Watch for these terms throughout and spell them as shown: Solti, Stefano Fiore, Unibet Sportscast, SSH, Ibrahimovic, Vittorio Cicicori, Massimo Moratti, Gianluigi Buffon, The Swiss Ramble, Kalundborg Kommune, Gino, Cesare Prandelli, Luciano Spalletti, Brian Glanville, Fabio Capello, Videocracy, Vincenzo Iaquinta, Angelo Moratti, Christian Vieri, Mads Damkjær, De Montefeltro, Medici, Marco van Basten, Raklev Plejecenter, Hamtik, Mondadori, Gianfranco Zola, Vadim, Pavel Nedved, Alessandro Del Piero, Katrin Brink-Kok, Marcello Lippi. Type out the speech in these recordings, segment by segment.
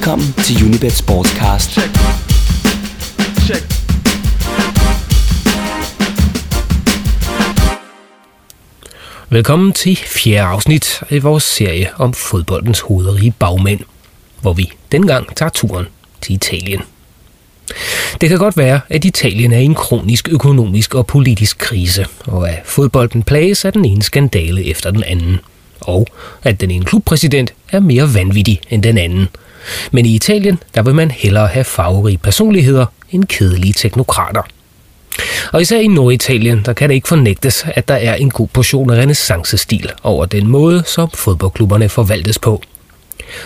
Velkommen til Unibet Sportscast. Check. Velkommen til fjerde afsnit af vores serie om fodboldens hovedrige bagmænd, hvor vi dengang tager turen til Italien. Det kan godt være, at Italien er i en kronisk økonomisk og politisk krise, og at fodbolden plages af den ene skandale efter den anden, og at den ene klubpræsident er mere vanvittig end den anden. Men i Italien, der vil man hellere have farverige personligheder end kedelige teknokrater. Og især i Norditalien, der kan det ikke fornægtes, at der er en god portion af renæssancestil over den måde, som fodboldklubberne forvaltes på.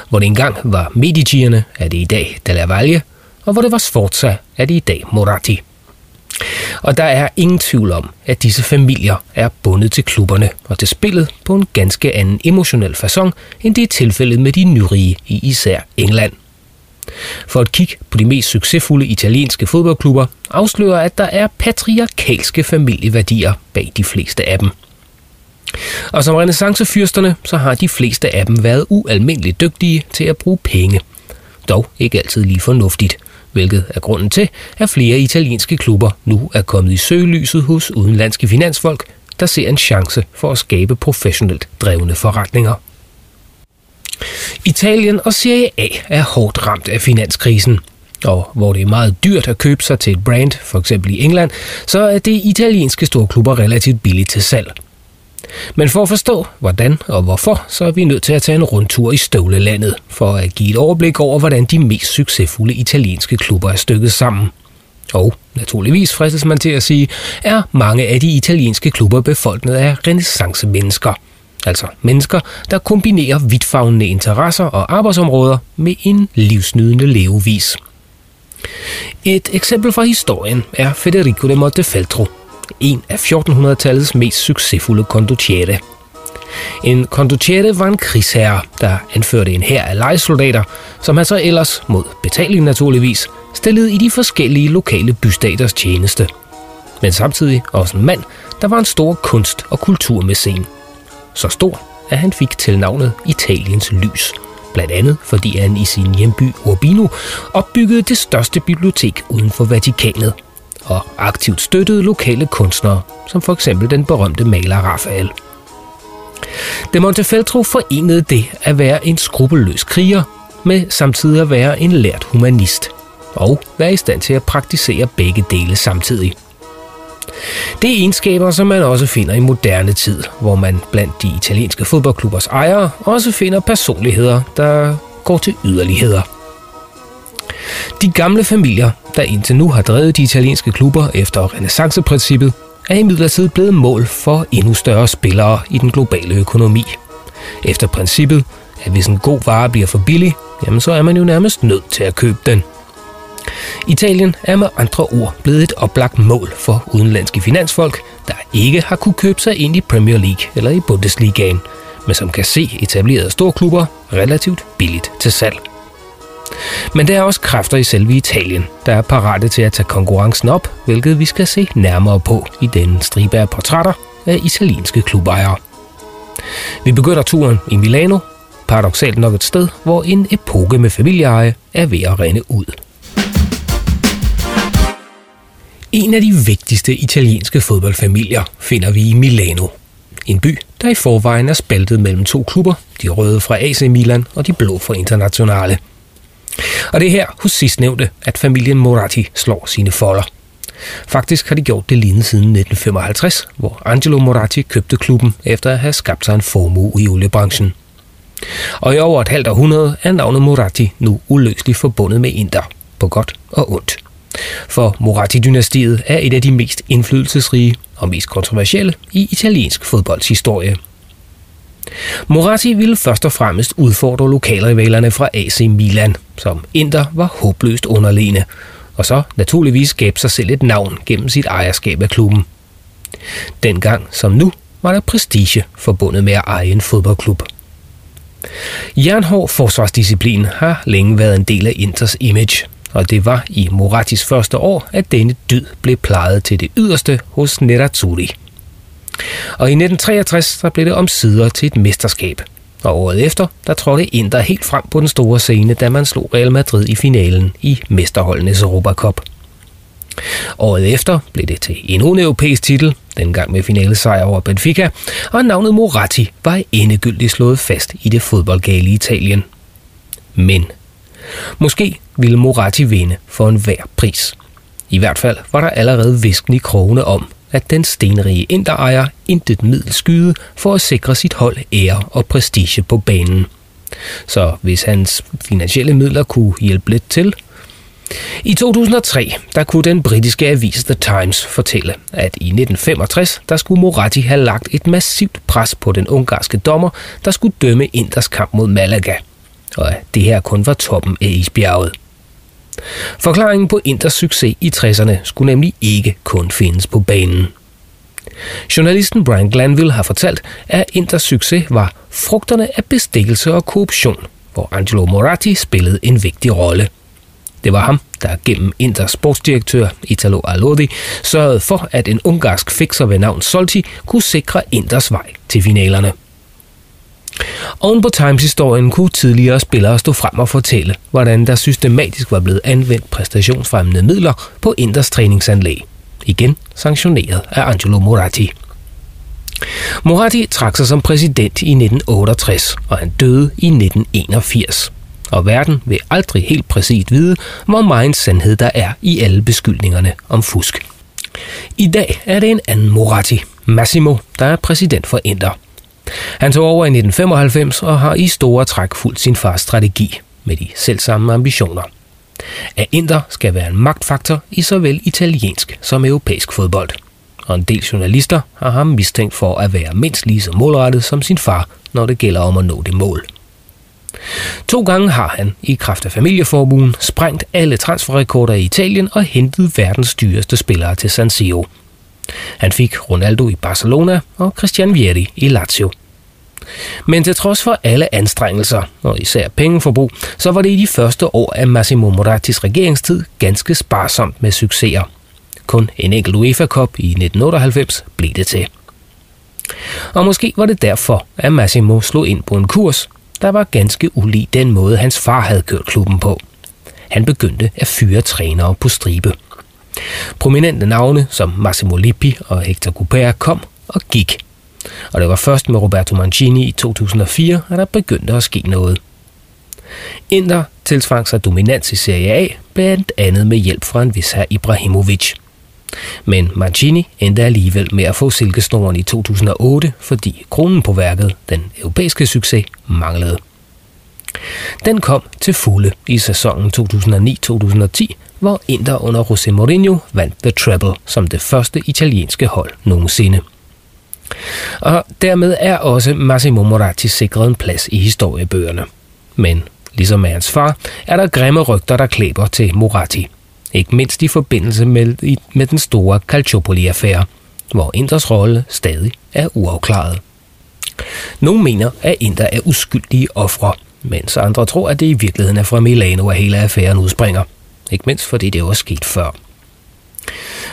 Hvor det engang var Medici'erne, er det i dag Della Valle, og hvor det var Sforza, er det i dag Moratti. Og der er ingen tvivl om, at disse familier er bundet til klubberne og til spillet på en ganske anden emotionel façon, end det er tilfældet med de nyrige i især England. For at kigge på de mest succesfulde italienske fodboldklubber afslører, at der er patriarkalske familieværdier bag de fleste af dem. Og som renæssancefyrsterne, så har de fleste af dem været ualmindeligt dygtige til at bruge penge. Dog ikke altid lige fornuftigt, hvilket er grunden til, at flere italienske klubber nu er kommet i søgelyset hos udenlandske finansfolk, der ser en chance for at skabe professionelt drevne forretninger. Italien og Serie A er hårdt ramt af finanskrisen, og hvor det er meget dyrt at købe sig til et brand, f.eks. i England, så er det italienske storklubber relativt billigt til salg. Men for at forstå hvordan og hvorfor, så er vi nødt til at tage en rundtur i støvlelandet, for at give et overblik over, hvordan de mest succesfulde italienske klubber er stykket sammen. Og naturligvis, fristes man til at sige, er mange af de italienske klubber befolknet af renæssancemennesker. Altså mennesker, der kombinerer vidtfavnende interesser og arbejdsområder med en livsnydende levevis. Et eksempel fra historien er Federico de Monte Feltro, en af 1400-tallets mest succesfulde condottiere. En condottiere var en krigsherre, der anførte en hær af lejesoldater, som han så ellers, mod betaling naturligvis, stillede i de forskellige lokale bystaters tjeneste. Men samtidig også en mand, der var en stor kunst- og kulturmæcen. Så stor, at han fik tilnavnet Italiens lys, blandt andet fordi han i sin hjemby Urbino opbyggede det største bibliotek uden for Vatikanet, og aktivt støttede lokale kunstnere, som for eksempel den berømte maler Raphael. De Montefeltro forenede det at være en skrupelløs kriger med samtidig at være en lært humanist, og være i stand til at praktisere begge dele samtidig. Det er egenskaber, som man også finder i moderne tid, hvor man blandt de italienske fodboldklubbers ejere også finder personligheder, der går til yderligheder. De gamle familier, der indtil nu har drevet de italienske klubber efter renæssanceprincippet, er imidlertid blevet mål for endnu større spillere i den globale økonomi. Efter princippet, at hvis en god vare bliver for billig, jamen så er man jo nærmest nødt til at købe den. Italien er med andre ord blevet et oplagt mål for udenlandske finansfolk, der ikke har kunnet købe sig ind i Premier League eller i Bundesligaen, men som kan se etablerede storklubber relativt billigt til salg. Men der er også kræfter i selve Italien, der er parate til at tage konkurrencen op, hvilket vi skal se nærmere på i denne stribe af portrætter af italienske klubejere. Vi begynder turen i Milano, paradoksalt nok et sted, hvor en epoke med familieeje er ved at rinde ud. En af de vigtigste italienske fodboldfamilier finder vi i Milano. En by, der i forvejen er spaltet mellem to klubber, de røde fra AC Milan og de blå fra Internazionale. Og det er her hos sidstnævnte, at familien Moratti slår sine folder. Faktisk har de gjort det lige siden 1955, hvor Angelo Moratti købte klubben efter at have skabt sig en formue i oliebranchen. Og i over et halvt århundrede er navnet Moratti nu uløseligt forbundet med Inter, på godt og ondt. For Moratti-dynastiet er et af de mest indflydelsesrige og mest kontroversielle i italiensk fodboldshistorie. Moratti ville først og fremmest udfordre lokalrivalerne fra AC Milan, som Inter var håbløst underlegne, og så naturligvis skabe sig selv et navn gennem sit ejerskab af klubben. Dengang som nu var der prestige forbundet med at eje en fodboldklub. Jernhård forsvarsdisciplin har længe været en del af Inters image, og det var i Morattis første år, at denne dyd blev plejet til det yderste hos Nerazzurri. Og i 1963 blev det omsider til et mesterskab, Og året efter, der trådte Inter helt frem på den store scene, da man slog Real Madrid i finalen i mesterholdenes Europa Cup. Året efter blev det til endnu en europæisk titel, dengang med finalesejr over Benfica, og navnet Moratti var endegyldigt slået fast i det fodboldgale Italien. Men måske ville Moratti vinde for enhver pris. I hvert fald var der allerede hvisken i krogene om, at den stenrige interejer intet middel skyde for at sikre sit hold ære og prestige på banen. Så hvis hans finansielle midler kunne hjælpe lidt til. I 2003, der kunne den britiske avis The Times fortælle, at i 1965, der skulle Moratti have lagt et massivt pres på den ungarske dommer, der skulle dømme Inters kamp mod Malaga. Og at det her kun var toppen af isbjerget. Forklaringen på Inters succes i 60'erne skulle nemlig ikke kun findes på banen. Journalisten Brian Glanville har fortalt, at Inters succes var frugterne af bestikkelse og korruption, hvor Angelo Moratti spillede en vigtig rolle. Det var ham, der gennem Inters sportsdirektør Italo Alodi sørgede for, at en ungarsk fikser ved navn Solti kunne sikre Inters vej til finalerne. Oven på Times-historien kunne tidligere spillere stå frem og fortælle, hvordan der systematisk var blevet anvendt præstationsfremmende midler på Inters træningsanlæg. Igen sanktioneret af Angelo Moratti. Moratti trak sig som præsident i 1968, og han døde i 1981. Og verden vil aldrig helt præcist vide, hvor meget sandhed der er i alle beskyldningerne om fusk. I dag er det en anden Moratti, Massimo, der er præsident for Inter. Han tog over i 1995 og har i store træk fulgt sin fars strategi med de selvsamme ambitioner. At Inter skal være en magtfaktor i såvel italiensk som europæisk fodbold. Og en del journalister har ham mistænkt for at være mindst lige så målrettet som sin far, når det gælder om at nå det mål. 2 gange har han, i kraft af familieformuen, sprængt alle transferrekorder i Italien og hentet verdens dyreste spillere til San Siro. Han fik Ronaldo i Barcelona og Christian Vieri i Lazio. Men til trods for alle anstrengelser, og især pengeforbrug, så var det i de første år af Massimo Morattis regeringstid ganske sparsomt med succeser. Kun en enkelt UEFA Cup i 1998 blev det til. Og måske var det derfor, at Massimo slog ind på en kurs, der var ganske ulig den måde, hans far havde kørt klubben på. Han begyndte at fyre trænere på stribe. Prominente navne som Massimo Lippi og Hector Cuper kom og gik. Og det var først med Roberto Mancini i 2004, at der begyndte at ske noget. Inter tilsvang sig dominans i Serie A, blandt andet med hjælp fra en vis herr Ibrahimovic. Men Mancini endte alligevel med at få silkesnoren i 2008, fordi kronen på værket, den europæiske succes, manglede. Den kom til fulde i sæsonen 2009-2010, hvor Inter under José Mourinho vandt The Treble som det første italienske hold nogensinde. Og dermed er også Massimo Moratti sikret en plads i historiebøgerne. Men ligesom med hans far, er der grimme rygter, der klæber til Moratti. Ikke mindst i forbindelse med den store Calciopoli-affære, hvor Inters rolle stadig er uafklaret. Nogle mener, at Inter er uskyldige ofre, mens andre tror, at det i virkeligheden er fra Milano, at hele affæren udspringer. Ikke mindst fordi det også skete før.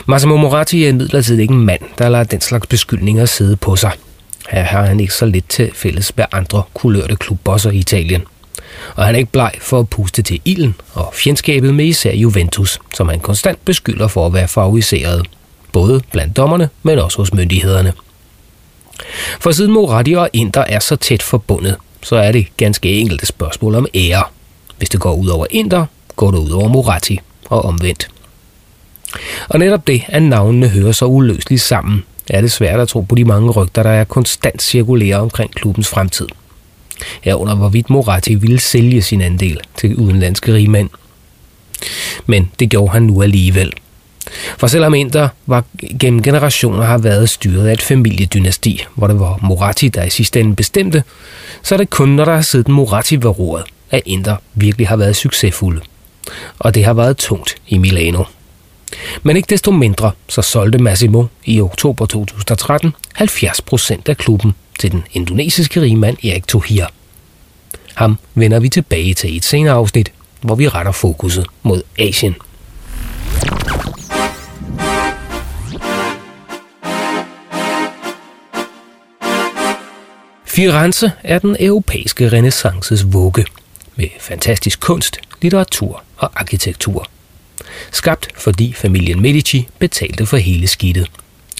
Massimo Moratti er imidlertid ikke en mand, der lader den slags beskyldninger sidde på sig. Her har han ikke så lidt til fælles med andre kulørte klubbosser i Italien. Og han er ikke bleg for at puste til ilden og fjendskabet med især Juventus, som han konstant beskylder for at være favoriseret. Både blandt dommerne, men også hos myndighederne. For siden Moratti og Inter er så tæt forbundet, så er det ganske enkelt et spørgsmål om ære. Hvis det går ud over Inter, går det ud over Moratti og omvendt. Og netop det, at navnene hører så uløseligt sammen, er det svært at tro på de mange rygter, der er konstant cirkulerer omkring klubbens fremtid. Herunder hvorvidt Moratti ville sælge sin andel til udenlandske rigmænd. Men det gjorde han nu alligevel. For selvom Inter gennem generationer har været styret af et familiedynasti, hvor det var Moratti, der i sidste ende bestemte, så er det kun, når der har siddet Moratti ved roret, at Inter virkelig har været succesfulde. Og det har været tungt i Milano. Men ikke desto mindre, så solgte Massimo i oktober 2013 70% af klubben til den indonesiske rigmand Erik Tuhir. Ham vender vi tilbage til i et senere afsnit, hvor vi retter fokuset mod Asien. Firenze er den europæiske renæssances vugge med fantastisk kunst, litteratur og arkitektur. Skabt fordi familien Medici betalte for hele skidtet,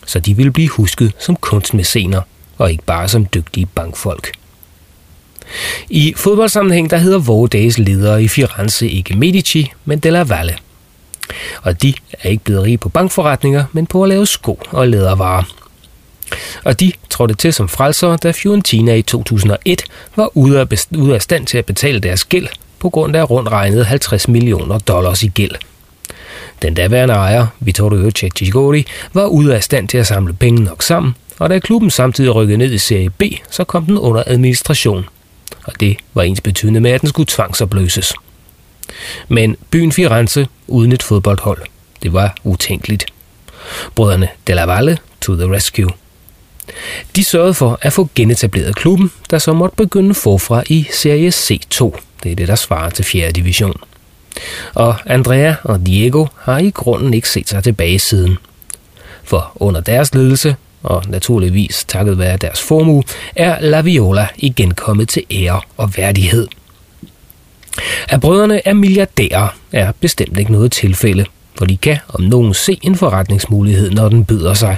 så de ville blive husket som kunstmæscener og ikke bare som dygtige bankfolk. I fodboldsammenhæng der hedder vore dages ledere i Firenze ikke Medici, men Della Valle. Og de er ikke blevet rige på bankforretninger, men på at lave sko og lædervarer. Og de trådte til som frelsere, da Fiorentina i 2001 var ude af stand til at betale deres gæld på grund af rundt regnet $50 millioner i gæld. Den daværende ejer, Vittorio Cicicori, var ude af stand til at samle penge nok sammen, og da klubben samtidig rykkede ned i Serie B, så kom den under administration. Og det var ensbetydende med, at den skulle tvangsopløses. Men byen Firenze uden et fodboldhold, det var utænkeligt. Brødrene Della Valle to the rescue. De sørgede for at få genetableret klubben, der så måtte begynde forfra i Serie C2. Det er det, der svarer til 4. division. Og Andrea og Diego har i grunden ikke set sig tilbage siden. For under deres ledelse, og naturligvis takket være deres formue, er La Viola igen kommet til ære og værdighed. At brødrene er milliardærer er bestemt ikke noget tilfælde, for de kan om nogen se en forretningsmulighed, når den byder sig.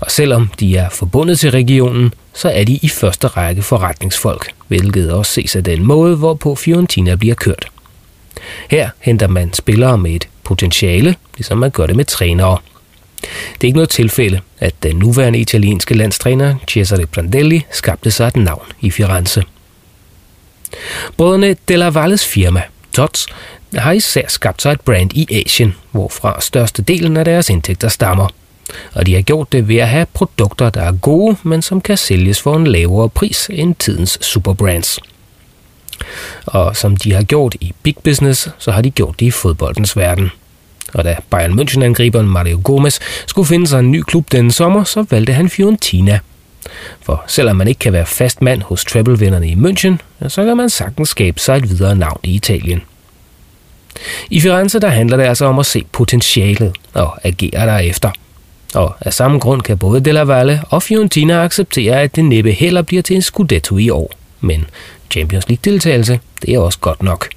Og selvom de er forbundet til regionen, så er de i første række forretningsfolk, hvilket også ses af den måde, hvorpå Fiorentina bliver kørt. Her henter man spillere med et potentiale, ligesom man gør det med trænere. Det er ikke noget tilfælde, at den nuværende italienske landstræner Cesare Prandelli skabte sig et navn i Firenze. Brødrene Della Valles firma, Tots, har især skabt sig et brand i Asien, hvorfra størstedelen af deres indtægter stammer. Og de har gjort det ved at have produkter, der er gode, men som kan sælges for en lavere pris end tidens superbrands. Og som de har gjort i big business, så har de gjort det i fodboldens verden. Og da Bayern München-angriberen Mario Gomez skulle finde sig en ny klub denne sommer, så valgte han Fiorentina. For selvom man ikke kan være fast mand hos treble-vinderne i München, så kan man sagtens skabe sig et videre navn i Italien. I Firenze der handler det altså om at se potentialet og agere derefter. Og af samme grund kan både Della Valle og Fiorentina acceptere, at det næppe heller bliver til en scudetto i år. Men Champions League-deltagelse, det er også godt nok.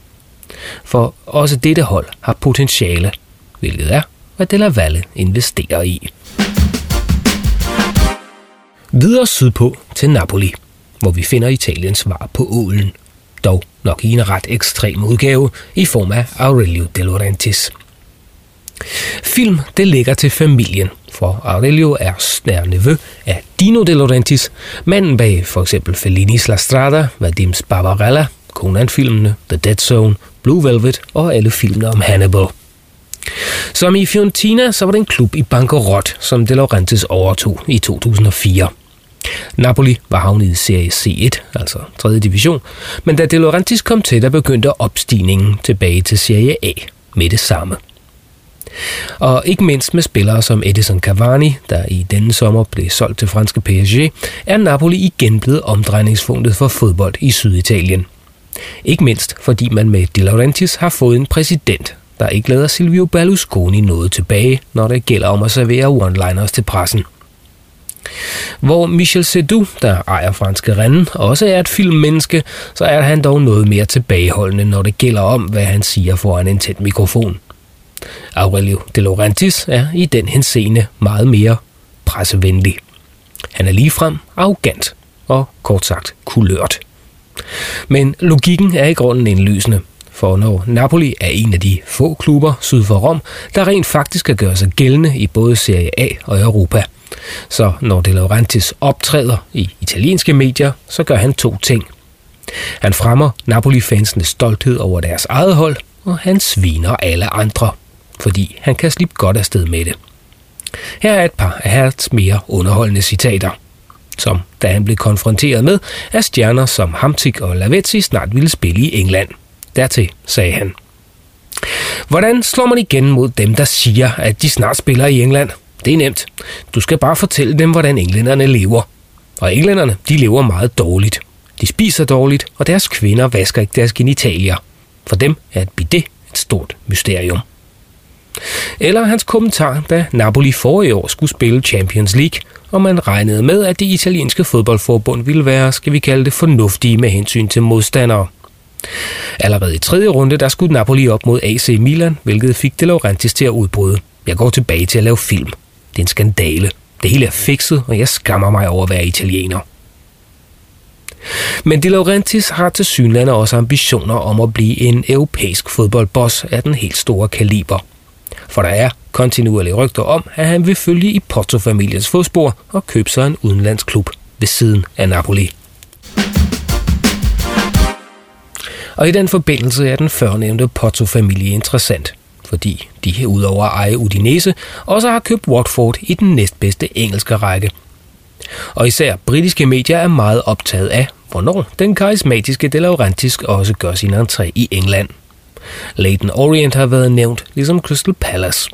For også dette hold har potentiale, hvilket er, hvad Della Valle investerer i. Videre sydpå til Napoli, hvor vi finder Italiens svar på ålen. Dog nok i en ret ekstrem udgave i form af Aurelio De Laurentiis. Film, det ligger til familien, for Aurelio er snærnevø af Dino De Laurentiis, manden bag for eksempel Fellinis La Strada, Vadims Barbarella, Conan-filmene, The Dead Zone, Blue Velvet og alle filmene om Hannibal. Som i Fiorentina, så var det en klub i bankerot, som De Laurentiis overtog i 2004. Napoli var havnet i Serie C1, altså 3. division, men da De Laurentiis kom til, der begyndte opstigningen tilbage til Serie A med det samme. Og ikke mindst med spillere som Edison Cavani, der i denne sommer blev solgt til franske PSG, er Napoli igen blevet omdrejningspunktet for fodbold i Syditalien. Ikke mindst fordi man med De Laurentiis har fået en præsident, der ikke lader Silvio Berlusconi noget tilbage, når det gælder om at servere one-liners til pressen. Hvor Michel Seydoux, der ejer franske Rennes, også er et filmmenneske, så er han dog noget mere tilbageholdende, når det gælder om, hvad han siger foran en tæt mikrofon. Aurelio De Laurentiis er i den henseende meget mere pressevenlig. Han er ligefrem arrogant og kort sagt kulørt. Men logikken er i grunden indlysende, for når Napoli er en af de få klubber syd for Rom, der rent faktisk kan gøre sig gældende i både Serie A og Europa. Så når De Laurentiis optræder i italienske medier, så gør han to ting. Han fremmer Napoli-fansenes stolthed over deres eget hold, og han sviner alle andre, fordi han kan slippe godt afsted med det. Her er et par af hans mere underholdende citater, som da han blev konfronteret med, at stjerner som Hamtik og Lavezzi snart ville spille i England. Dertil sagde han: "Hvordan slår man igen mod dem, der siger, at de snart spiller i England? Det er nemt. Du skal bare fortælle dem, hvordan englænderne lever. Og englænderne, de lever meget dårligt. De spiser dårligt, og deres kvinder vasker ikke deres genitalier. For dem er et bidet et stort mysterium." Eller hans kommentar, da Napoli forrige år skulle spille Champions League, og man regnede med, at det italienske fodboldforbund ville være, skal vi kalde det, fornuftige med hensyn til modstandere. Allerede i tredje runde, der skulle Napoli op mod AC Milan, hvilket fik De Laurentiis til at udbryde. Jeg går tilbage til at lave film. Det er en skandale. Det hele er fikset, og jeg skammer mig over at være italiener. Men De Laurentiis har til synlande også ambitioner om at blive en europæisk fodboldboss af den helt store kaliber. For der er kontinuerlige rygter om, at han vil følge i Pozzo-familiens fodspor og købe sig en udenlandsklub ved siden af Napoli. Og i den forbindelse er den førnævnte Pozzo-familie interessant, fordi de udover at eje Udinese også har købt Watford i den næstbedste engelske række. Og især britiske medier er meget optaget af, hvornår den karismatiske De Laurentiis også gør sin entré i England. Leyton Orient har været nævnt, ligesom Crystal Palace.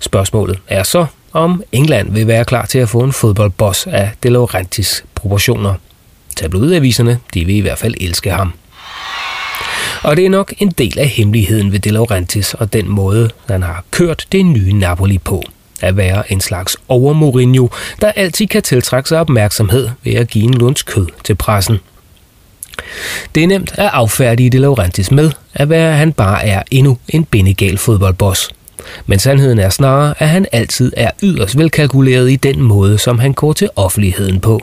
Spørgsmålet er så, om England vil være klar til at få en fodboldboss af De Laurentiis proportioner. Tabloidaviserne, de vil i hvert fald elske ham. Og det er nok en del af hemmeligheden ved De Laurentiis og den måde, han har kørt det nye Napoli på. At være en slags over-Mourinho, der altid kan tiltrække sig opmærksomhed ved at give en lunds kød til pressen. Det er nemt at affærdige De Laurentiis med, at være han bare er endnu en bindegal fodboldboss. Men sandheden er snarere, at han altid er yderst velkalkuleret i den måde, som han går til offentligheden på.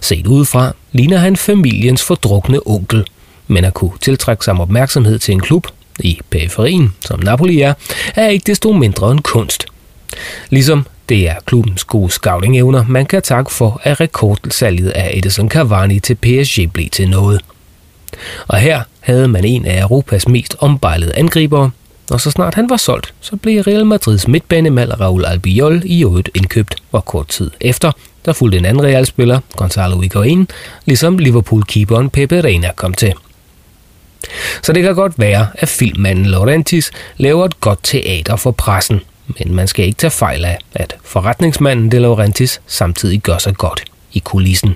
Set udefra ligner han familiens fordrukne onkel, men at kunne tiltrække sig opmærksomhed til en klub i periferien, som Napoli er ikke desto mindre en kunst. Ligesom det er klubbens gode scouting-evner, man kan takke for, at rekordsalget af Edinson Cavani til PSG blev til noget. Og her havde man en af Europas mest ombejlede angribere, og så snart han var solgt, så blev Real Madrids midtbanemand Raúl Albiol i øvrigt indkøbt, og kort tid efter, der fulgte en anden Real-spiller, Gonzalo Higuaín, ligesom Liverpool-keeperen Pepe Reina kom til. Så det kan godt være, at filmmanden Laurentiis laver et godt teater for pressen, men man skal ikke tage fejl af, at forretningsmanden De Laurentiis samtidig gør sig godt i kulissen.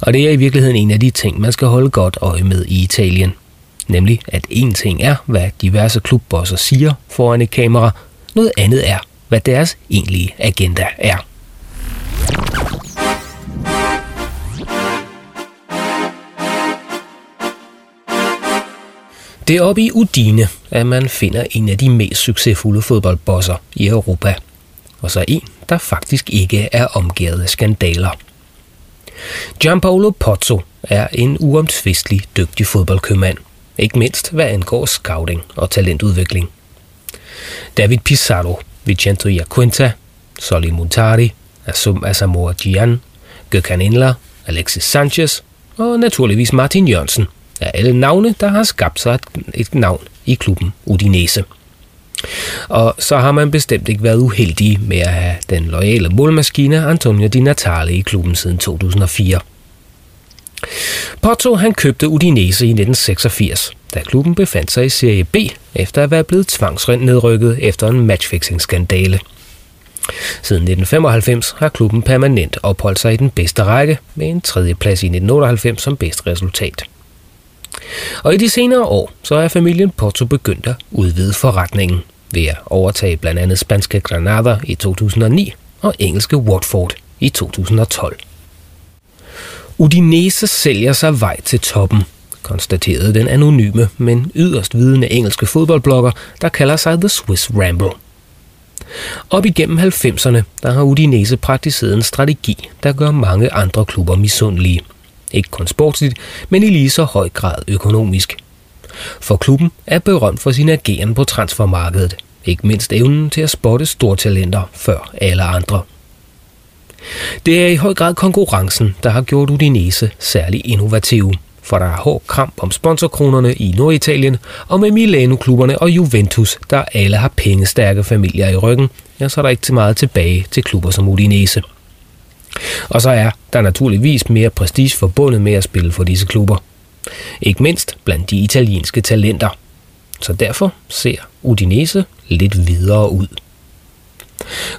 Og det er i virkeligheden en af de ting, man skal holde godt øje med i Italien. Nemlig, at en ting er, hvad diverse klubbosser siger foran et kamera. Noget andet er, hvad deres egentlige agenda er. Det er oppe i Udine, at man finder en af de mest succesfulde fodboldbosser i Europa. Og så en, der faktisk ikke er omgærdet af skandaler. Gianpaolo Pozzo er en uomtvistelig dygtig fodboldkøbmand. Ikke mindst, hvad angår scouting og talentudvikling. David Pizarro, Vincenzo Iaquinta, Solly Montari, Asum Asamoah Gyan, Gökhan Enler, Alexis Sanchez og naturligvis Martin Jørgensen er alle navne, der har skabt sig et navn i klubben Udinese. Og så har man bestemt ikke været uheldig med at have den loyale målmaskine Antonio Di Natale i klubben siden 2004. Pozzo han købte Udinese i 1986, da klubben befandt sig i Serie B efter at være blevet tvangsnedrykket efter en matchfixing-skandale. Siden 1995 har klubben permanent opholdt sig i den bedste række med en tredjeplads i 1998 som bedst resultat. Og i de senere år, så er familien Pozzo begyndt at udvide forretningen ved at overtage blandt andet spanske Granada i 2009 og engelske Watford i 2012. Udinese sælger sig vej til toppen, konstaterede den anonyme, men yderst vidende engelske fodboldblogger, der kalder sig The Swiss Ramble. Op igennem 90'erne, der har Udinese praktiseret en strategi, der gør mange andre klubber misundelige. Ikke kun sportsligt, men i lige så høj grad økonomisk. For klubben er berømt for sin ageren på transfermarkedet, ikke mindst evnen til at spotte stortalenter før alle andre. Det er i høj grad konkurrencen, der har gjort Udinese særlig innovative, for der er hård kramp om sponsorkronerne i Norditalien, og med Milano-klubberne og Juventus, der alle har pengestærke familier i ryggen, ja, så er der ikke til meget tilbage til klubber som Udinese. Og så er der naturligvis mere prestige forbundet med at spille for disse klubber. Ikke mindst blandt de italienske talenter. Så derfor ser Udinese lidt videre ud.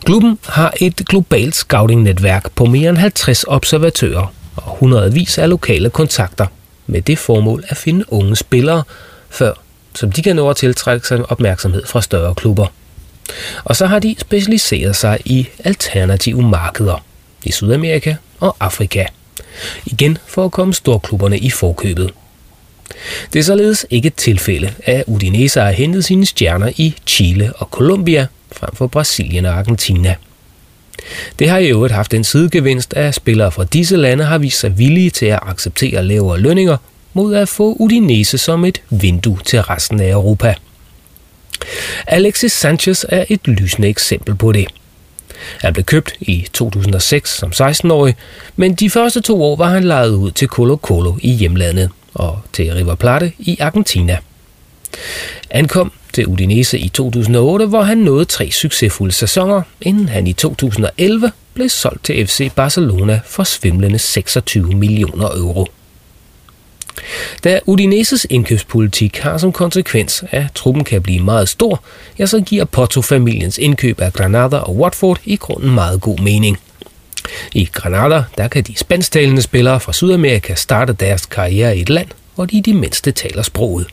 Klubben har et globalt scouting-netværk på mere end 50 observatører og hundredvis af lokale kontakter med det formål at finde unge spillere, før som de kan nå at tiltrække sig opmærksomhed fra større klubber. Og så har de specialiseret sig i alternative markeder i Sydamerika og Afrika. Igen for at komme storklubberne i forkøbet. Det er således ikke et tilfælde, at Udinese har hentet sine stjerner i Chile og Colombia frem for Brasilien og Argentina. Det har i øvrigt haft en sidegevinst, at spillere fra disse lande har vist sig villige til at acceptere lavere lønninger mod at få Udinese som et vindue til resten af Europa. Alexis Sanchez er et lysende eksempel på det. Han blev købt i 2006 som 16-årig, men de første 2 år var han lejet ud til Colo Colo i hjemlandet og til River Plate i Argentina. Ankom til Udinese i 2008, hvor han nåede 3 succesfulde sæsoner, inden han i 2011 blev solgt til FC Barcelona for svimlende 26 millioner euro. Da Udineses indkøbspolitik har som konsekvens, at truppen kan blive meget stor, ja, så giver Pozzo-familiens indkøb af Granada og Watford i grunden meget god mening. I Granada, der kan de spansktalende spillere fra Sydamerika starte deres karriere i et land, hvor de i det mindste taler sproget.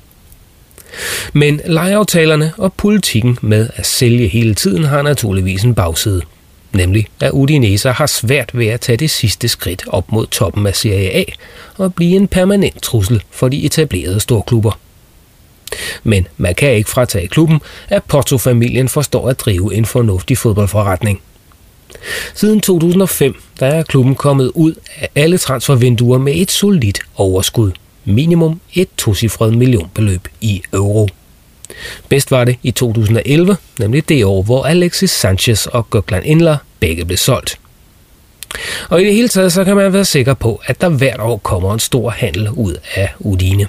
Men lejeaftalerne og politikken med at sælge hele tiden har naturligvis en bagside. Nemlig at Udinese har svært ved at tage det sidste skridt op mod toppen af Serie A og blive en permanent trussel for de etablerede storklubber. Men man kan ikke fratage klubben, at Porto-familien forstår at drive en fornuftig fodboldforretning. Siden 2005 der er klubben kommet ud af alle transfervinduer med et solidt overskud. Minimum et 2-cifret millionbeløb i euro. Bedst var det i 2011, nemlig det år, hvor Alexis Sanchez og Gökhan Inler begge blev solgt. Og i det hele taget så kan man være sikker på, at der hvert år kommer en stor handel ud af Udine.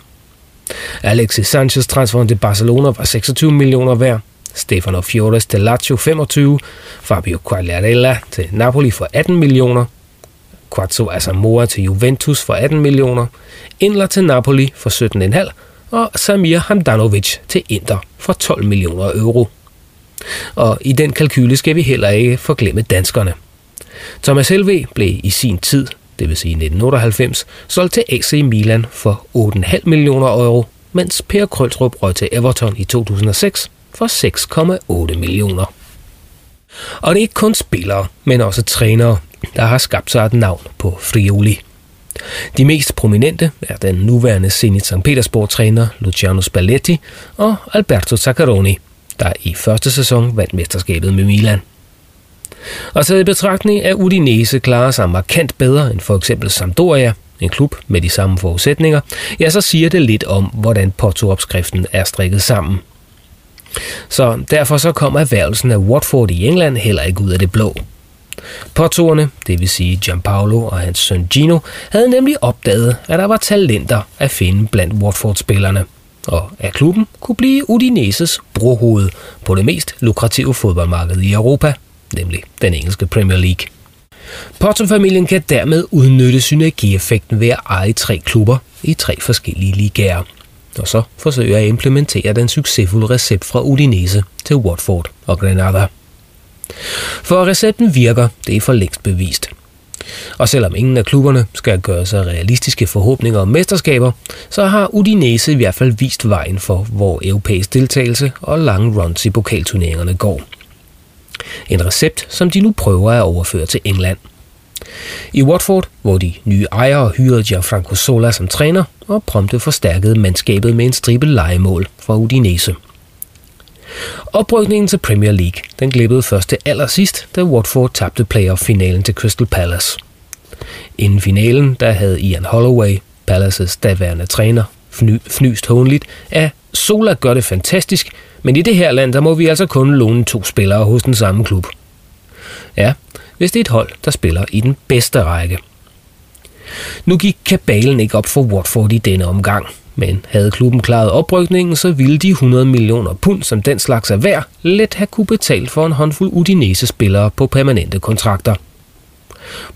Alexis Sanchez transferen til Barcelona var 26 millioner værd, Stefano Fiores til Lazio 25, Fabio Quagliarella til Napoli for 18 millioner, Quarzo Asamoah til Juventus for 18 millioner, Inler til Napoli for 17,5 og Samir Handanovic til Inter for 12 millioner euro. Og i den kalkyle skal vi heller ikke forglemme danskerne. Thomas Helveg blev i sin tid, det vil sige 1998, solgt til AC Milan for 8,5 millioner euro, mens Per Krølstrup røg til Everton i 2006 for 6,8 millioner. Og det er ikke kun spillere, men også trænere, der har skabt sig et navn på Friuli. De mest prominente er den nuværende Zenit Sankt Petersborg-træner Luciano Spalletti og Alberto Zaccaroni, der i første sæson vandt mesterskabet med Milan. Og taget i betragtning af Udinese klarer sig markant bedre end for eksempel Sampdoria, en klub med de samme forudsætninger, ja, så siger det lidt om, hvordan Porto-opskriften er strikket sammen. Så derfor så kom erhvervelsen af Watford i England heller ikke ud af det blå. Portoerne, det vil sige Gianpaolo og hans søn Gino, havde nemlig opdaget, at der var talenter at finde blandt Watford-spillerne, og at klubben kunne blive Udineses brohoved på det mest lukrative fodboldmarked i Europa, nemlig den engelske Premier League. Porto-familien kan dermed udnytte synergieffekten ved at eje 3 klubber i 3 forskellige ligaer, og så forsøge at implementere den succesfulde recept fra Udinese til Watford og Granada. For recepten virker, det er for længst bevist. Og selvom ingen af klubberne skal gøre sig realistiske forhåbninger om mesterskaber, så har Udinese i hvert fald vist vejen for, hvor europæisk deltagelse og lange runs i pokalturneringerne går. En recept, som de nu prøver at overføre til England. I Watford, hvor de nye ejere hyrede Gianfranco Zola som træner og prompte forstærkede mandskabet med en stribe lejemål fra Udinese. Oprykningen til Premier League, den glippede først til allersidst, da Watford tabte playoff-finalen til Crystal Palace. Inden finalen, der havde Ian Holloway, Palaces daværende træner, fnyst hånligt, at Zola gør det fantastisk, men i det her land, der må vi altså kun låne 2 spillere hos den samme klub. Ja, hvis det er et hold, der spiller i den bedste række. Nu gik kabalen ikke op for Watford i denne omgang. Men havde klubben klaret oprykningen, så ville de 100 millioner pund, som den slags er værd, let have kunne betalt for en håndfuld Udinese-spillere på permanente kontrakter.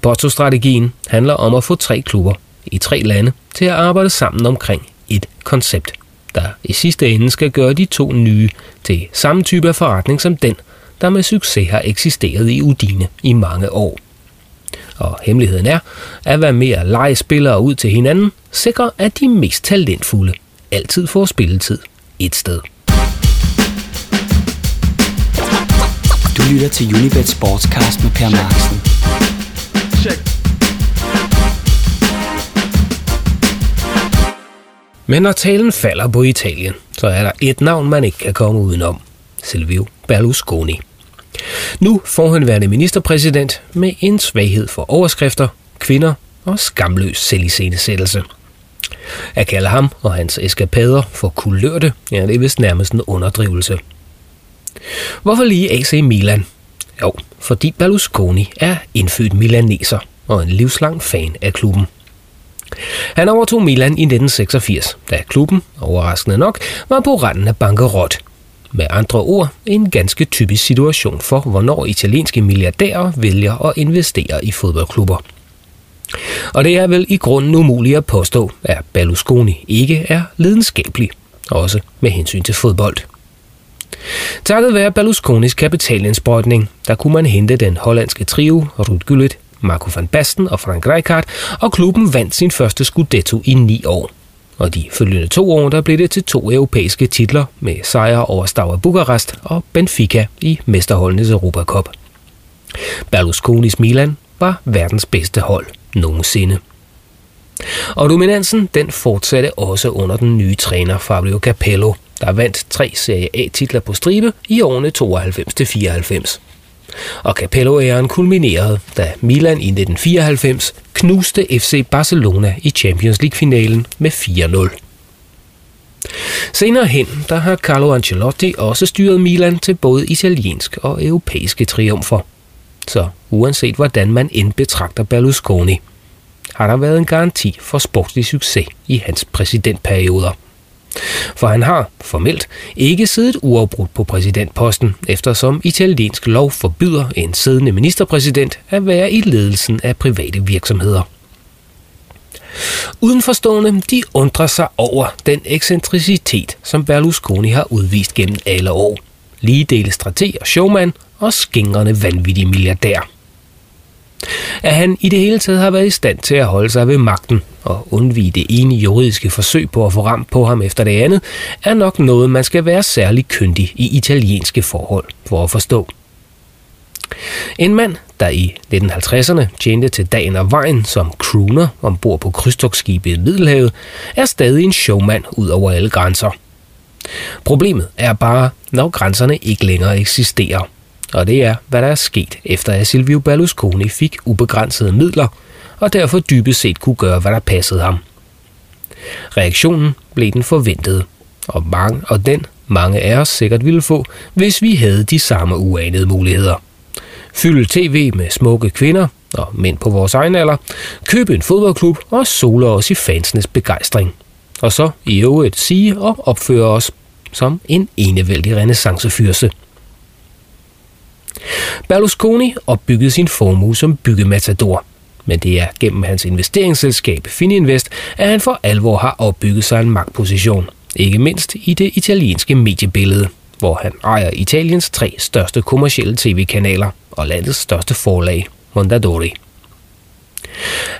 Porto-strategien handler om at få 3 klubber i 3 lande til at arbejde sammen omkring et koncept, der i sidste ende skal gøre de 2 nye til samme type af forretning som den, der med succes har eksisteret i Udine i mange år. Og hemmeligheden er, at være mere lege spillere ud til hinanden, sikrer, at de mest talentfulde altid får spilletid, ét sted. Du lytter til Unibet Sportscast med Per Marksen. Men når talen falder på Italien, så er der et navn, man ikke kan komme udenom. Silvio Berlusconi. Nu forhenværende ministerpræsident med en svaghed for overskrifter, kvinder og skamløs selviscenesættelse. At kalde ham og hans eskapader for kulørte, det er vist nærmest en underdrivelse. Hvorfor lige AC Milan? Jo, fordi Berlusconi er indfødt milaneser og en livslang fan af klubben. Han overtog Milan i 1986, da klubben, overraskende nok, var på randen af bankerot. Med andre ord, en ganske typisk situation for, hvornår italienske milliardærer vælger at investere i fodboldklubber. Og det er vel i grunden umuligt at påstå, at Berlusconi ikke er lidenskabelig, også med hensyn til fodbold. Takket være Berlusconis kapitalindsprøjtning, der kunne man hente den hollandske trio Ruud Gullit, Marco van Basten og Frank Rijkaard, og klubben vandt sin første Scudetto i 9 år. Og de følgende 2 år, der blev det til 2 europæiske titler med sejre over Steaua Bukarest og Benfica i mesterholdenes Europa Cup. Berlusconis Milan var verdens bedste hold nogensinde. Og dominansen, den fortsatte også under den nye træner Fabio Capello, der vandt 3 Serie A-titler på stribe i årene 92-94. Og Capello-æren kulminerede, da Milan i 1994 knuste FC Barcelona i Champions League-finalen med 4-0. Senere hen, der har Carlo Ancelotti også styret Milan til både italiensk og europæiske triumfer. Så uanset hvordan man end betragter Berlusconi, har der været en garanti for sportslig succes i hans præsidentperioder. For han har, formelt, ikke siddet uafbrudt på præsidentposten, eftersom italiensk lov forbyder en siddende ministerpræsident at være i ledelsen af private virksomheder. Udenforstående, de undrer sig over den ekscentricitet, som Berlusconi har udvist gennem alle år. Lige dele strateg og showman og skingrende vanvittige milliardær. At han i det hele taget har været i stand til at holde sig ved magten og undvige det ene juridiske forsøg på at få ramt på ham efter det andet, er nok noget, man skal være særlig kyndig i italienske forhold for at forstå. En mand, der i 1950'erne tjente til dagen og vejen som crooner ombord på krydstogtskibe i Middelhavet, er stadig en showman ud over alle grænser. Problemet er bare, når grænserne ikke længere eksisterer. Og det er, hvad der er sket efter, at Silvio Berlusconi fik ubegrænsede midler, og derfor dybest set kunne gøre, hvad der passede ham. Reaktionen blev den forventede, og den mange af os sikkert ville få, hvis vi havde de samme uanede muligheder. Fylde tv med smukke kvinder og mænd på vores egen alder, købe en fodboldklub og sole os i fansenes begejstring. Og så i øvrigt sige og opføre os som en enevældig renæssancefyrste. Berlusconi opbyggede sin formue som byggematador, men det er gennem hans investeringsselskab Fininvest, at han for alvor har opbygget sig en magtposition, ikke mindst i det italienske mediebillede, hvor han ejer Italiens 3 største kommercielle tv-kanaler og landets største forlag, Mondadori.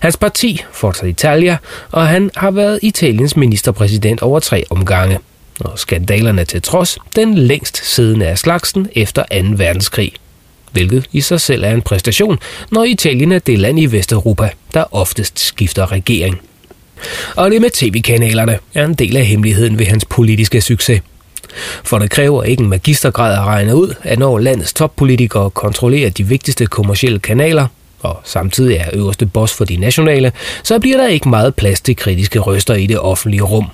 Hans parti, Forza Italia, og han har været Italiens ministerpræsident over 3 omgange. Og skandalerne til trods, den længst siddende af slagsen efter 2. verdenskrig. Hvilket i sig selv er en præstation, når Italien er det land i Vesteuropa, der oftest skifter regering. Og det med tv-kanalerne er en del af hemmeligheden ved hans politiske succes. For det kræver ikke en magistergrad at regne ud, at når landets toppolitikere kontrollerer de vigtigste kommercielle kanaler, og samtidig er øverste boss for de nationale, så bliver der ikke meget plads til kritiske røster i det offentlige rum.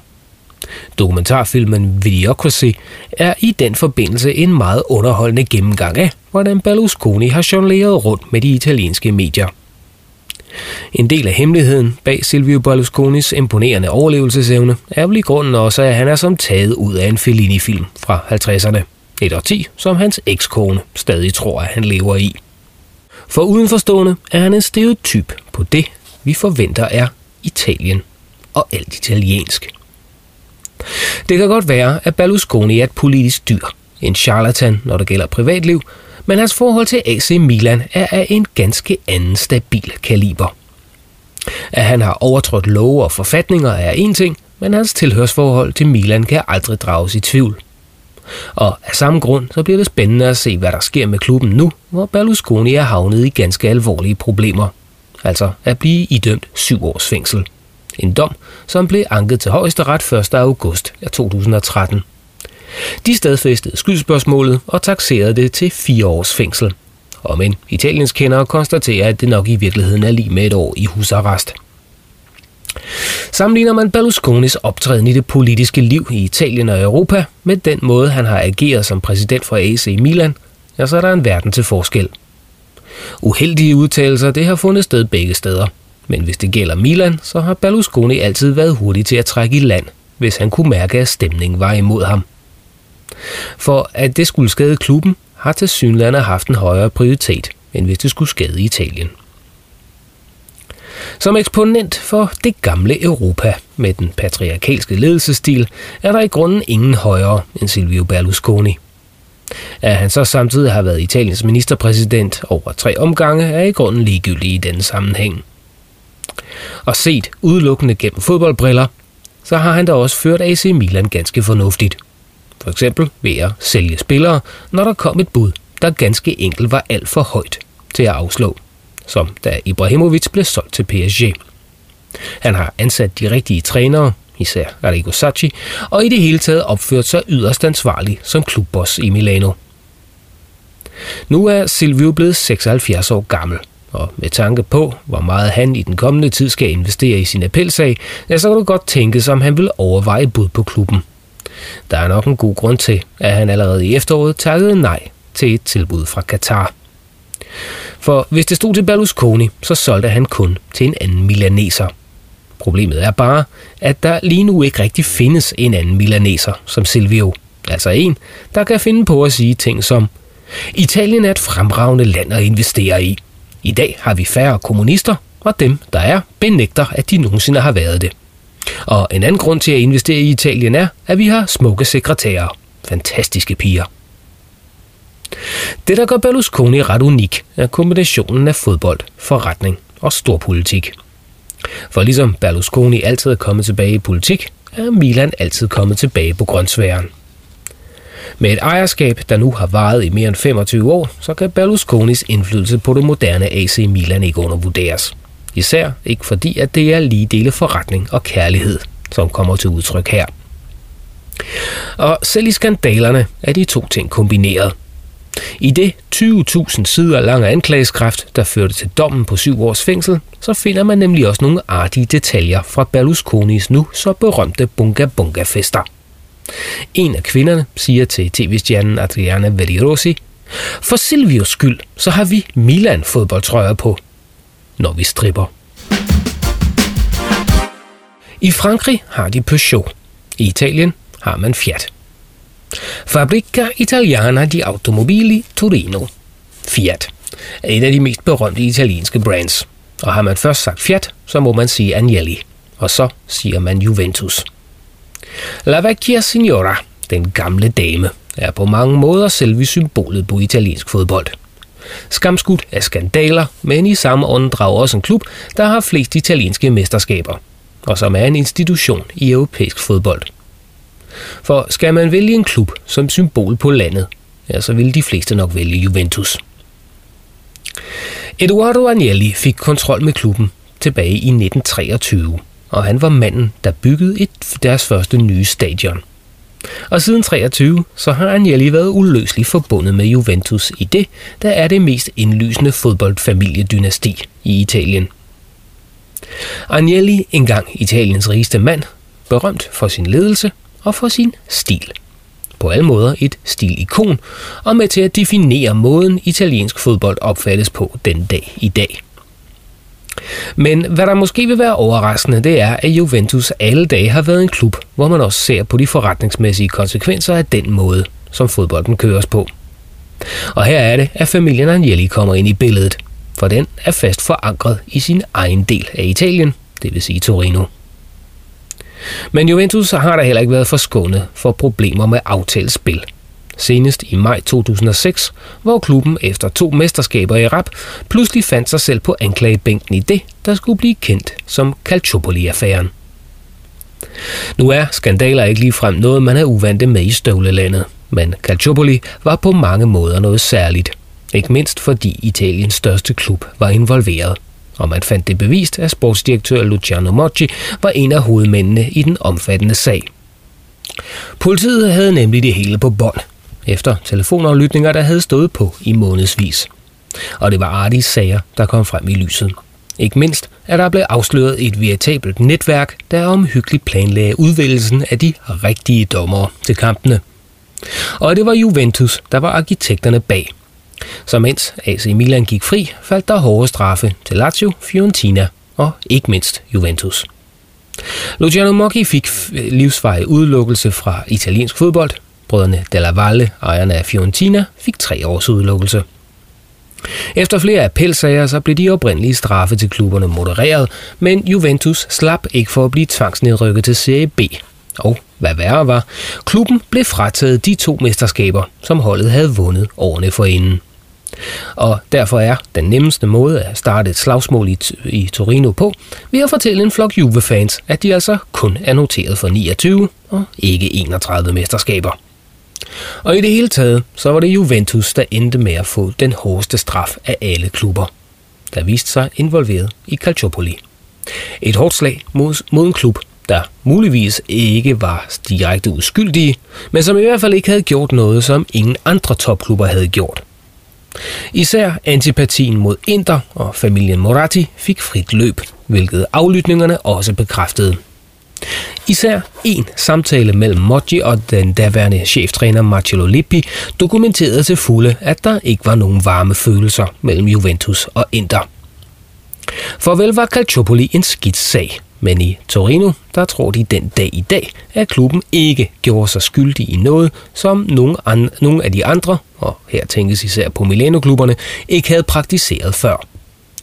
Dokumentarfilmen Videocracy er i den forbindelse en meget underholdende gennemgang af, hvordan Berlusconi har jongleret rundt med de italienske medier. En del af hemmeligheden bag Silvio Berlusconis imponerende overlevelsesevne er vel i grunden også, at han er som taget ud af en Fellini-film fra 50'erne. Et årti, som hans ekskone stadig tror, at han lever i. For udenforstående er han en stereotyp på det, vi forventer er Italien og alt italiensk. Det kan godt være, at Berlusconi er et politisk dyr, en charlatan, når det gælder privatliv, men hans forhold til AC Milan er af en ganske anden stabil kaliber. At han har overtrådt love og forfatninger er en ting, men hans tilhørsforhold til Milan kan aldrig drages i tvivl. Og af samme grund så bliver det spændende at se, hvad der sker med klubben nu, hvor Berlusconi er havnet i ganske alvorlige problemer. Altså at blive idømt 7 års fængsel. En dom, som blev anket til højesteret 1. august 2013. De stadfæstede skyldspørgsmålet og takserede det til 4 års fængsel. Og men italienskendere konstaterer, at det nok i virkeligheden er lige med 1 år i husarrest. Sammenligner man Berlusconis optræden i det politiske liv i Italien og Europa med den måde, han har ageret som præsident for AC Milan, ja, så er der en verden til forskel. Uheldige udtalelser, det har fundet sted begge steder. Men hvis det gælder Milan, så har Berlusconi altid været hurtig til at trække i land, hvis han kunne mærke, at stemningen var imod ham. For at det skulle skade klubben, har tilsyneladende haft en højere prioritet, end hvis det skulle skade Italien. Som eksponent for det gamle Europa med den patriarkalske ledelsesstil, er der i grunden ingen højere end Silvio Berlusconi. At han så samtidig har været Italiens ministerpræsident over 3 omgange, er i grunden ligegyldig i denne sammenhæng. Og set udelukkende gennem fodboldbriller, så har han da også ført AC Milan ganske fornuftigt. For eksempel ved at sælge spillere, når der kom et bud, der ganske enkelt var alt for højt til at afslå, som da Ibrahimovic blev solgt til PSG. Han har ansat de rigtige trænere, især Arrigo Sacchi, og i det hele taget opført sig yderst ansvarlig som klubboss i Milano. Nu er Silvio blevet 76 år gammel, og med tanke på, hvor meget han i den kommende tid skal investere i sin appelsag, ja, så kan du godt tænke sig, om han vil overveje bud på klubben. Der er nok en god grund til, at han allerede i efteråret takkede nej til et tilbud fra Qatar. For hvis det stod til Berlusconi, så solgte han kun til en anden milaneser. Problemet er bare, at der lige nu ikke rigtig findes en anden milaneser som Silvio. Altså en, der kan finde på at sige ting som: Italien er et fremragende land at investere i. I dag har vi færre kommunister, og dem, der er, benægter, at de nogensinde har været det. Og en anden grund til at investere i Italien er, at vi har smukke sekretærer. Fantastiske piger. Det, der gør Berlusconi ret unik, er kombinationen af fodbold, forretning og storpolitik. For ligesom Berlusconi altid er kommet tilbage i politik, er Milan altid kommet tilbage på grønsværen. Med et ejerskab, der nu har varet i mere end 25 år, så kan Berlusconis indflydelse på det moderne AC Milan ikke undervurderes. Især ikke fordi, at det er lige dele forretning og kærlighed, som kommer til udtryk her. Og selv i skandalerne er de to ting kombineret. I det 20.000 sider lange anklageskrift, der førte til dommen på 7 års fængsel, så finder man nemlig også nogle artige detaljer fra Berlusconis nu så berømte bunga-bunga-fester. En af kvinderne siger til tv-stjernen Adriana Verirosi: "For Silvios skyld, så har vi Milan-fodboldtrøjer på, når vi stripper." I Frankrig har de Peugeot. I Italien har man Fiat. Fabrica Italiana di Automobili Torino. Fiat er et af de mest berømte italienske brands. Og har man først sagt Fiat, så må man sige Agnelli. Og så siger man Juventus. La Vecchia Signora, den gamle dame, er på mange måder selve symbolet på italiensk fodbold. Skamskudt af skandaler, men i samme åndedrag også en klub, der har flest italienske mesterskaber, og som er en institution i europæisk fodbold. For skal man vælge en klub som symbol på landet, ja, så vil de fleste nok vælge Juventus. Eduardo Agnelli fik kontrol med klubben tilbage i 1923, og han var manden, der byggede deres første nye stadion. Og siden 23, så har Agnelli været uløseligt forbundet med Juventus i det, der er det mest indlysende fodboldfamiliedynasti i Italien. Agnelli, engang Italiens rigeste mand, berømt for sin ledelse og for sin stil. På alle måder et stilikon, og med til at definere måden italiensk fodbold opfattes på den dag i dag. Men hvad der måske vil være overraskende, det er, at Juventus alle dage har været en klub, hvor man også ser på de forretningsmæssige konsekvenser af den måde, som fodbolden køres på. Og her er det, at familien Agnelli kommer ind i billedet, for den er fast forankret i sin egen del af Italien, det vil sige Torino. Men Juventus har der heller ikke været forskånet for problemer med aftalt spil. Senest i maj 2006, hvor klubben efter 2 mesterskaber i rap pludselig fandt sig selv på anklagebænken i det, der skulle blive kendt som Calciopoli-affæren. Nu er skandaler ikke ligefrem noget, man er uvante med i støvlelandet. Men Calciopoli var på mange måder noget særligt. Ikke mindst fordi Italiens største klub var involveret. Og man fandt det bevist, at sportsdirektør Luciano Moggi var en af hovedmændene i den omfattende sag. Politiet havde nemlig det hele på bånd, efter telefonaflytninger, der havde stået på i månedsvis. Og det var artige sager, der kom frem i lyset. Ikke mindst, at der blev afsløret et veritabelt netværk, der omhyggeligt planlagde udvælgelsen af de rigtige dommere til kampene. Og det var Juventus, der var arkitekterne bag. Så mens AC Milan gik fri, faldt der hårde straffe til Lazio, Fiorentina og ikke mindst Juventus. Luciano Moggi fik livsvarig udelukkelse fra italiensk fodbold. Brødrene Della Valle, ejerne af Fiorentina, fik 3 års udelukkelse. Efter flere appelsager, så blev de oprindelige straffe til klubberne modereret, men Juventus slap ikke for at blive tvangsnedrykket til Serie B. Og hvad værre var, klubben blev frataget de 2 mesterskaber, som holdet havde vundet årene forinden. Og derfor er den nemmeste måde at starte et slagsmål i Torino på, ved at fortælle en flok Juve-fans, at de altså kun er noteret for 29 og ikke 31 mesterskaber. Og i det hele taget, så var det Juventus, der endte med at få den hårdeste straf af alle klubber, der viste sig involveret i Calciopoli. Et hårdt slag mod en klub, der muligvis ikke var direkte uskyldige, men som i hvert fald ikke havde gjort noget, som ingen andre topklubber havde gjort. Især antipatien mod Inter og familien Moratti fik frit løb, hvilket aflytningerne også bekræftede. Især en samtale mellem Moggi og den daværende cheftræner Marcello Lippi dokumenterede til fulde, at der ikke var nogen varme følelser mellem Juventus og Inter. Farvel var Calciopoli en skidt sag, men i Torino, der tror de den dag i dag, at klubben ikke gjorde sig skyldig i noget, som nogen af de andre, og her tænkes især på Milano-klubberne, ikke havde praktiseret før.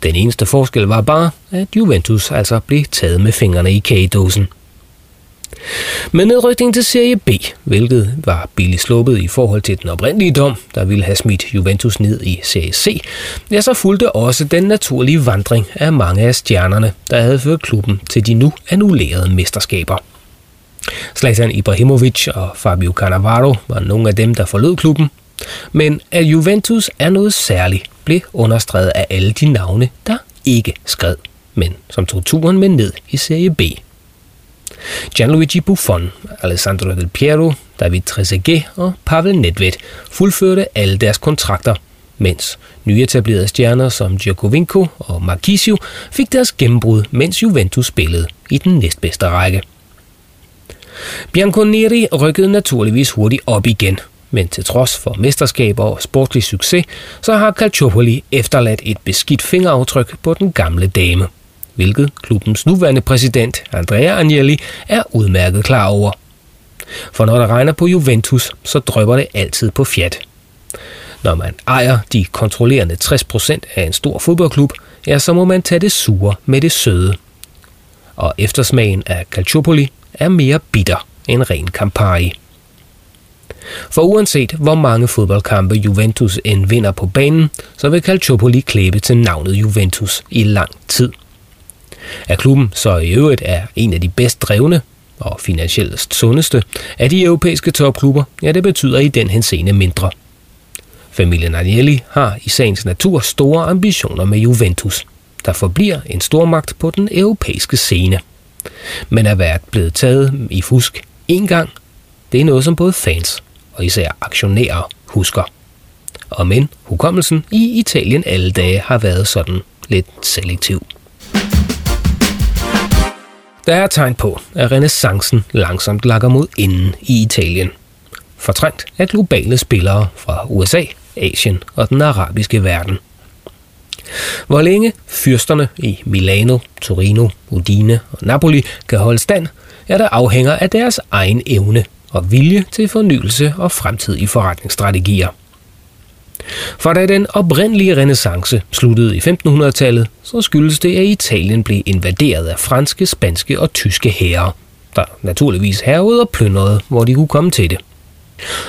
Den eneste forskel var bare, at Juventus altså blev taget med fingrene i kagedåsen. Med nedrykning til Serie B, hvilket var billigt sluppet i forhold til den oprindelige dom, der ville have smidt Juventus ned i Serie C, ja, så fulgte også den naturlige vandring af mange af stjernerne, der havde ført klubben til de nu annullerede mesterskaber. Zlatan Ibrahimovic og Fabio Cannavaro var nogle af dem, der forlod klubben, men at Juventus er noget særligt, blev understreget af alle de navne, der ikke skred, men som tog turen med ned i Serie B. Gianluigi Buffon, Alessandro Del Piero, David Trezeguet og Pavel Nedved fuldførte alle deres kontrakter, mens nyetablerede stjerner som Giovinco og Marchisio fik deres gennembrud, mens Juventus spillede i den næstbedste række. Bianconeri rykkede naturligvis hurtigt op igen, men til trods for mesterskaber og sportlig succes, så har Calciopoli efterladt et beskidt fingeraftryk på den gamle dame, hvilket klubbens nuværende præsident, Andrea Agnelli, er udmærket klar over. For når det regner på Juventus, så drypper det altid på fjat. Når man ejer de kontrollerende 60% af en stor fodboldklub, ja, så må man tage det sure med det søde. Og eftersmagen af Calciopoli er mere bitter end ren Campari. For uanset hvor mange fodboldkampe Juventus end vinder på banen, så vil Calciopoli klæbe til navnet Juventus i lang tid. At klubben så i øvrigt er en af de bedst drevne og finansielt sundeste af de europæiske topklubber, ja, det betyder i den henseende mindre. Familien Agnelli har i sagens natur store ambitioner med Juventus, der forbliver en stormagt på den europæiske scene. Men at være blevet taget i fusk én gang, det er noget, som både fans og især aktionærer husker. Og men hukommelsen i Italien alle dage har været sådan lidt selektiv. Der er tegn på, at renæssancen langsomt lakker mod enden i Italien, fortrængt af globale spillere fra USA, Asien og den arabiske verden. Hvor længe fyrsterne i Milano, Torino, Udine og Napoli kan holde stand, er der afhænger af deres egen evne og vilje til fornyelse og fremtidige forretningsstrategier. For da den oprindelige renæssance sluttede i 1500-tallet, så skyldes det, at Italien blev invaderet af franske, spanske og tyske hære, der naturligvis hærgede og plyndrede, hvor de kunne komme til det.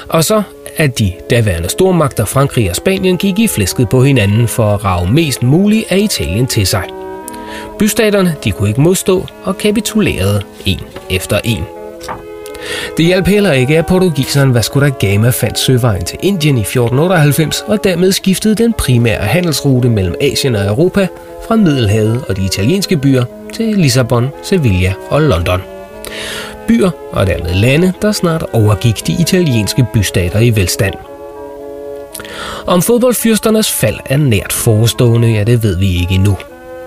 Og så, at de daværende stormagter Frankrig og Spanien gik i flæsket på hinanden for at rage mest muligt af Italien til sig. Bystaterne, de kunne ikke modstå og kapitulerede en efter en, Det hjalp heller ikke, at portugiseren Vasco da Gama fandt søvejen til Indien i 1498 og dermed skiftede den primære handelsrute mellem Asien og Europa fra Middelhavet og de italienske byer til Lissabon, Sevilla og London. Byer og dermed lande, der snart overgik de italienske bystater i velstand. Om fodboldfyrsternes fald er nært forestående, ja det ved vi ikke endnu.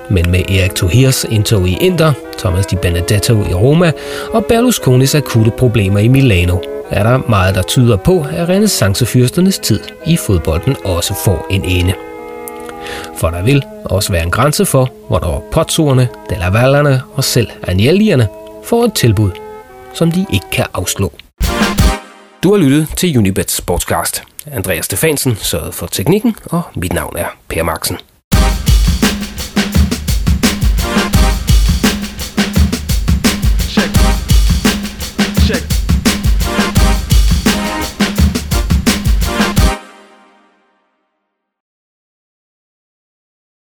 Men med Erik Tuhirs indtog i Inter, Thomas Di Benedetto i Roma og Berlusconis akutte problemer i Milano, er der meget, der tyder på, at renæssancefyrsternes tid i fodbolden også får en ende. For der vil også være en grænse for, hvornår Pozzoerne, Della Vallerne og selv Agnellierne får et tilbud, som de ikke kan afslå. Du har lyttet til Unibet Sportscast. Andreas Stefansen sørgede for teknikken, og mit navn er Per Marksen.